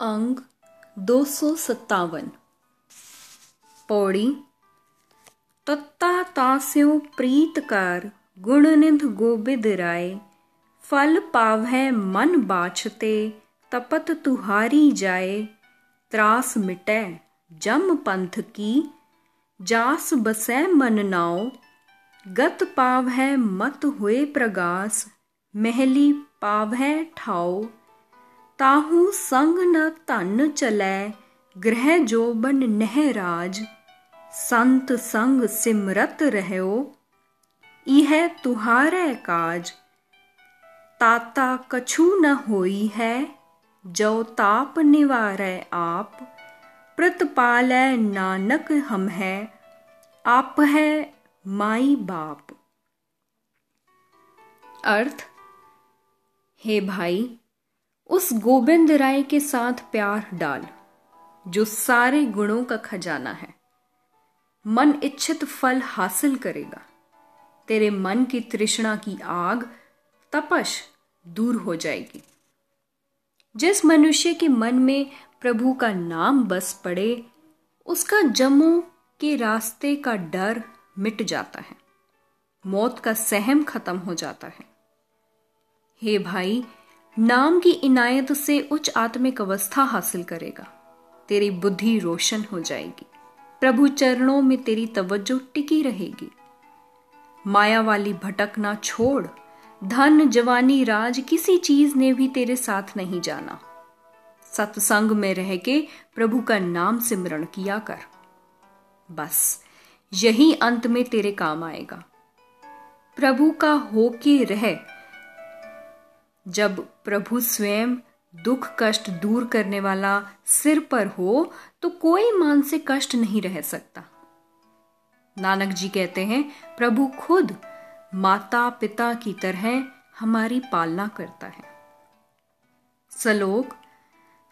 अंग 257। पौड़ी तत्ता तास्यों प्रीतकार गुणनिध गोबिद राय, फल पावै मन बाछते तपत तुहारी जाए। त्रास मिटै जम पंथ की जास बसै मन नाओ, गत पावै मत हुए प्रगास महली पावै ठाओ। ताहू संग न धन चलै ग्रह जोबन नहराज, संत संग सिमरत रहयो इह तुहारै काज। ताता कछु न होई है जो ताप निवारै आप, प्रतिपालै नानक हम है आप है माई बाप। अर्थ, हे भाई उस गोबिंद राय के साथ प्यार डाल जो सारे गुणों का खजाना है, मन इच्छित फल हासिल करेगा। तेरे मन की तृष्णा की आग तपश दूर हो जाएगी। जिस मनुष्य के मन में प्रभु का नाम बस पड़े उसका जम्मों के रास्ते का डर मिट जाता है, मौत का सहम खत्म हो जाता है। हे भाई, नाम की इनायत से उच्च आत्मिक अवस्था हासिल करेगा, तेरी बुद्धि रोशन हो जाएगी, प्रभु चरणों में तेरी तवज्जो टिकी रहेगी। माया वाली भटकना छोड़, धन जवानी राज किसी चीज ने भी तेरे साथ नहीं जाना। सत्संग में रह के प्रभु का नाम सिमरण किया कर, बस यही अंत में तेरे काम आएगा। प्रभु का होके रह, जब प्रभु स्वयं दुख कष्ट दूर करने वाला सिर पर हो तो कोई मानसिक कष्ट नहीं रह सकता। नानक जी कहते हैं प्रभु खुद माता पिता की तरह हमारी पालना करता है। सलोक,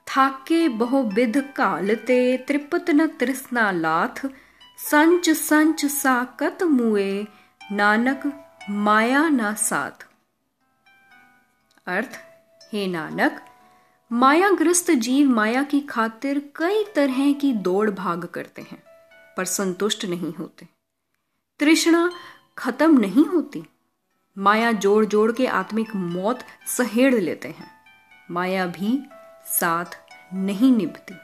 थाके बहुविध कालते त्रिपत न तृष्णा लाथ, संच संच साकत मुए नानक माया ना साथ। अर्थ, हे नानक, मायाग्रस्त जीव माया की खातिर कई तरह की दौड़ भाग करते हैं पर संतुष्ट नहीं होते। तृष्णा खत्म नहीं होती, माया जोड़ जोड़ के आत्मिक मौत सहेड़ लेते हैं, माया भी साथ नहीं निभती।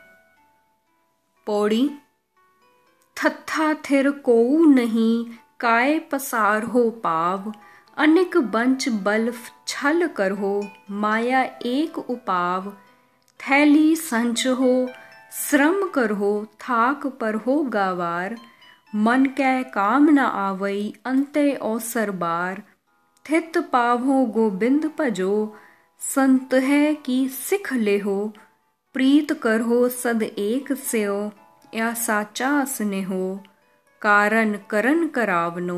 पौड़ी थत्था थिर कोऊ नहीं काय पसार हो पाव, अनेक बंच बल छल करहो माया एक उपाव। थैली संच हो श्रम करहो थाक पर हो गावार, मन कै काम न आवई अंते अवसर बार। थित पावो गोबिंद भजो संत है की सिख लेहो, प्रीत करहो सद एक स्यो या साचा स्नेहो। कारण करन करावनो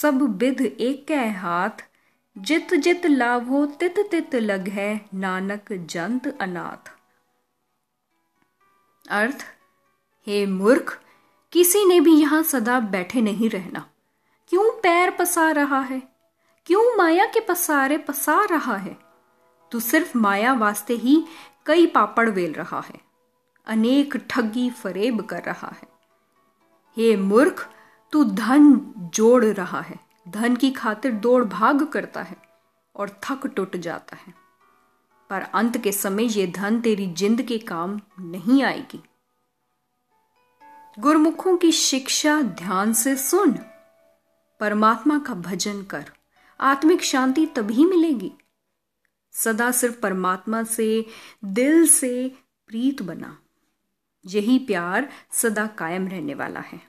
सब विध एकै हाथ, जित जित लाभो तित तित लग है नानक जंत अनाथ। अर्थ, हे मूर्ख, किसी ने भी यहां सदा बैठे नहीं रहना। क्यों पैर पसा रहा है, क्यों माया के पसारे पसा रहा है? तू सिर्फ माया वास्ते ही कई पापड़ बेल रहा है, अनेक ठगी फरेब कर रहा है। हे मूर्ख, तू धन जोड़ रहा है, धन की खातिर दौड़ भाग करता है और थक टूट जाता है, पर अंत के समय ये धन तेरी जिंद के काम नहीं आएगी। गुरुमुखों की शिक्षा ध्यान से सुन, परमात्मा का भजन कर, आत्मिक शांति तभी मिलेगी। सदा सिर्फ परमात्मा से दिल से प्रीत बना, यही प्यार सदा कायम रहने वाला है।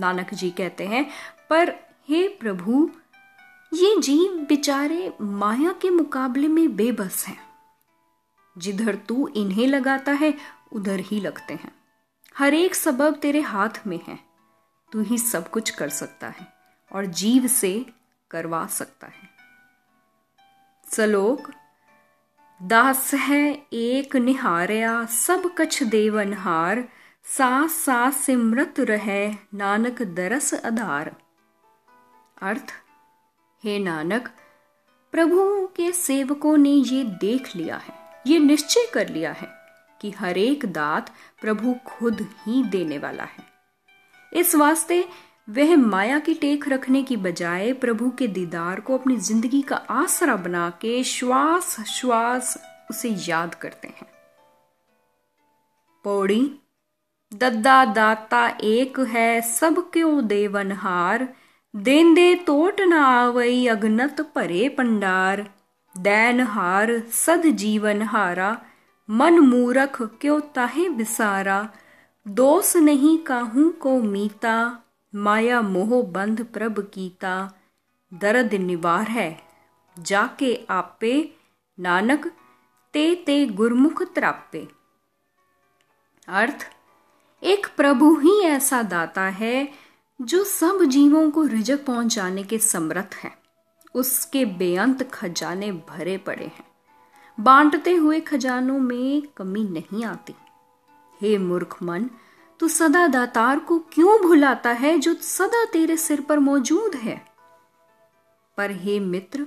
नानक जी कहते हैं, पर हे प्रभु, ये जीव बेचारे माया के मुकाबले में बेबस हैं। जिधर तू इन्हें लगाता है उधर ही लगते हैं। हर एक सबब तेरे हाथ में है, तू ही सब कुछ कर सकता है और जीव से करवा सकता है। सलोक, दास है एक निहारया सब कछ देवनहार, सास सास सिमरत रहे नानक दरस आधार। अर्थ, हे नानक, प्रभु के सेवकों ने ये देख लिया है, ये निश्चय कर लिया है कि हरेक दात प्रभु खुद ही देने वाला है। इस वास्ते वह माया की टेक रखने की बजाय प्रभु के दीदार को अपनी जिंदगी का आसरा बना के श्वास श्वास उसे याद करते हैं। पौड़ी। दद्दा दाता एक है सब क्यों देवनहार, देंदे तोट न आवई अगनत परे पंडार। दैनहार सद जीवन हारा, मन मूरख क्यों ताहे विसारा। दोष नहीं काहू को मीता, माया मोह बंध प्रभ कीता। दर्द निवार है जाके आपे, नानक ते ते गुरमुख त्रापे। अर्थ, एक प्रभु ही ऐसा दाता है जो सब जीवों को रिजक पहुंचाने के समर्थ है। उसके बेअंत खजाने भरे पड़े हैं, बांटते हुए खजानों में कमी नहीं आती। हे मूर्ख मन, तू सदा दातार को क्यों भुलाता है जो सदा तेरे सिर पर मौजूद है। पर हे मित्र,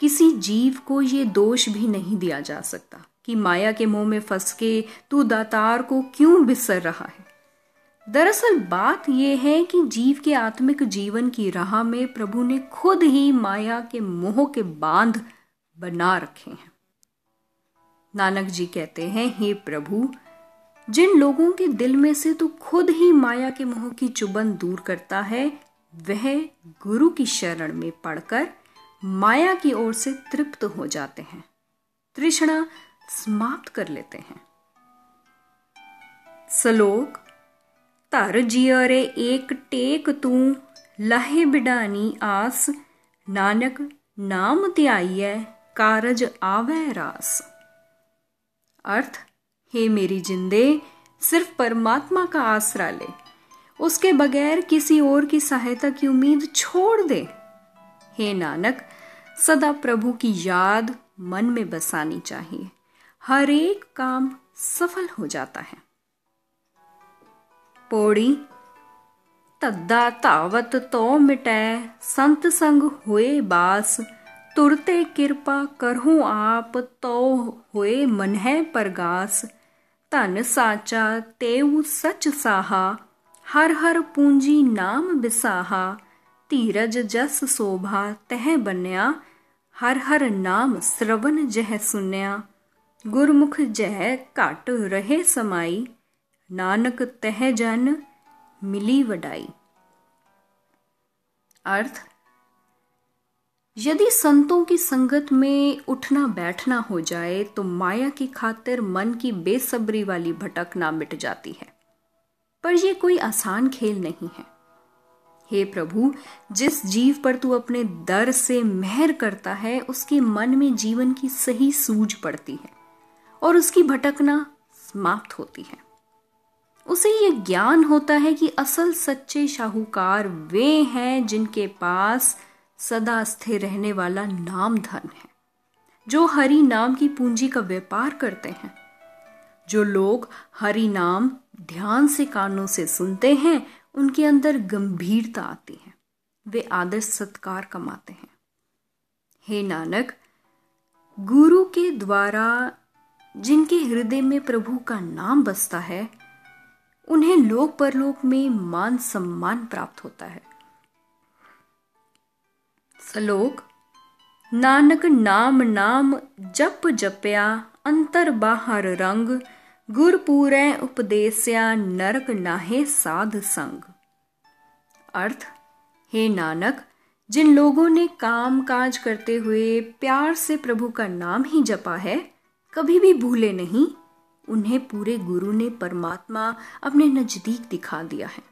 किसी जीव को ये दोष भी नहीं दिया जा सकता कि माया के मोह में फंस के तू दातार को क्यों बिसर रहा है। दरअसल बात यह है कि जीव के आत्मिक जीवन की राह में प्रभु ने खुद ही माया के मोह के बांध बना रखे हैं। नानक जी कहते हैं, हे प्रभु, जिन लोगों के दिल में से तू खुद ही माया के मोह की चुबन दूर करता है, वह गुरु की शरण में पड़कर माया की ओर से तृप्त हो जाते हैं, तृष्णा समाप्त कर लेते हैं। श्लोक। धर जियरे एक टेक तू, लहे बिडानी आस। नानक नाम त्याईये, कारज आवै रास। अर्थ, हे मेरी जिंदे, सिर्फ परमात्मा का आसरा ले, उसके बगैर किसी और की सहायता की उम्मीद छोड़ दे। हे नानक, सदा प्रभु की याद मन में बसानी चाहिए, हर एक काम सफल हो जाता है। पौड़ी। तद्दा तावत तो मिटै, संत संग हुए बास। तुरते कृपा करहूं आप, तो होए मन है परगास। तन साचा तेऊ सच साहा, हर हर पूंजी नाम बिसाहा। धीरज जस शोभा तह बन्या, हर हर नाम श्रवण जह सुन्या। गुरमुख जह घट रहे समाई, नानक तह जन मिली वडाई। अर्थ, यदि संतों की संगत में उठना बैठना हो जाए तो माया की खातिर मन की बेसब्री वाली भटक ना मिट जाती है। पर यह कोई आसान खेल नहीं है। हे प्रभु, जिस जीव पर तू अपने दर से मेहर करता है, उसके मन में जीवन की सही सूझ पड़ती है और उसकी भटकना समाप्त होती है। उसे ये ज्ञान होता है कि असल सच्चे शाहूकार वे हैं जिनके पास सदा स्थिर रहने वाला नाम धन है, जो हरि नाम की पूंजी का व्यापार करते हैं। जो लोग हरि नाम ध्यान से कानों से सुनते हैं, उनके अंदर गंभीरता आती है, वे आदर सत्कार कमाते हैं। हे नानक, गुरु के द्वारा जिनके हृदय में प्रभु का नाम बसता है, उन्हें लोक परलोक में मान सम्मान प्राप्त होता है। श्लोक। नानक नाम नाम जप जपया, अंतर बाहर रंग। गुर पूरै उपदेस्या, नरक नाहे साध संग। अर्थ, हे नानक, जिन लोगों ने काम काज करते हुए प्यार से प्रभु का नाम ही जपा है, कभी भी भूले नहीं, उन्हें पूरे गुरु ने परमात्मा अपने नजदीक दिखा दिया है।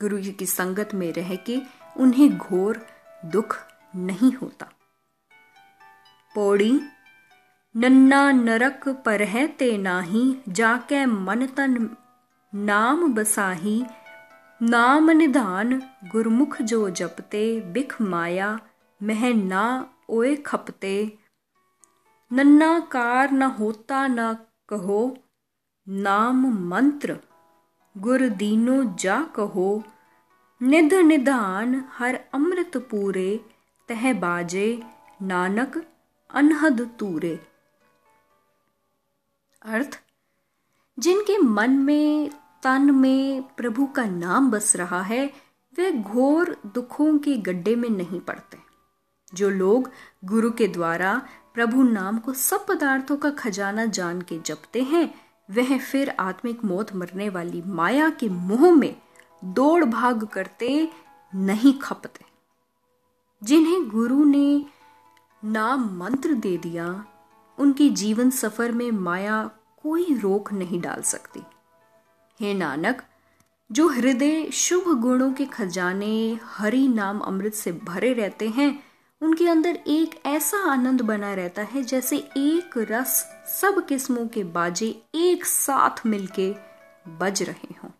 गुरु की संगत में रह के उन्हें घोर दुख नहीं होता। पौड़ी। नन्ना नरक पर है ते नाही, जाके मन तन नाम बसाही। नाम निधान गुरमुख जो जपते, बिख माया मह ना ओए खपते। नन्ना कार न होता न कहो, नाम मंत्र गुर दीनो जा कहो। निध निधान हर अमृत पूरे, तह बाजे नानक अनहद तूरे। अर्थ, जिनके मन में तन में प्रभु का नाम बस रहा है वे घोर दुखों के गड्ढे में नहीं पड़ते। जो लोग गुरु के द्वारा प्रभु नाम को सब पदार्थों का खजाना जान के जपते हैं वह फिर आत्मिक मौत मरने वाली माया के मुंह में दौड़ भाग करते नहीं खपते। जिन्हें गुरु ने नाम मंत्र दे दिया उनके जीवन सफर में माया कोई रोक नहीं डाल सकती। हे नानक, जो हृदय शुभ गुणों के खजाने हरि नाम अमृत से भरे रहते हैं उनके अंदर एक ऐसा आनंद बना रहता है जैसे एक रस सब किस्मों के बाजे एक साथ मिलके बज रहे हों।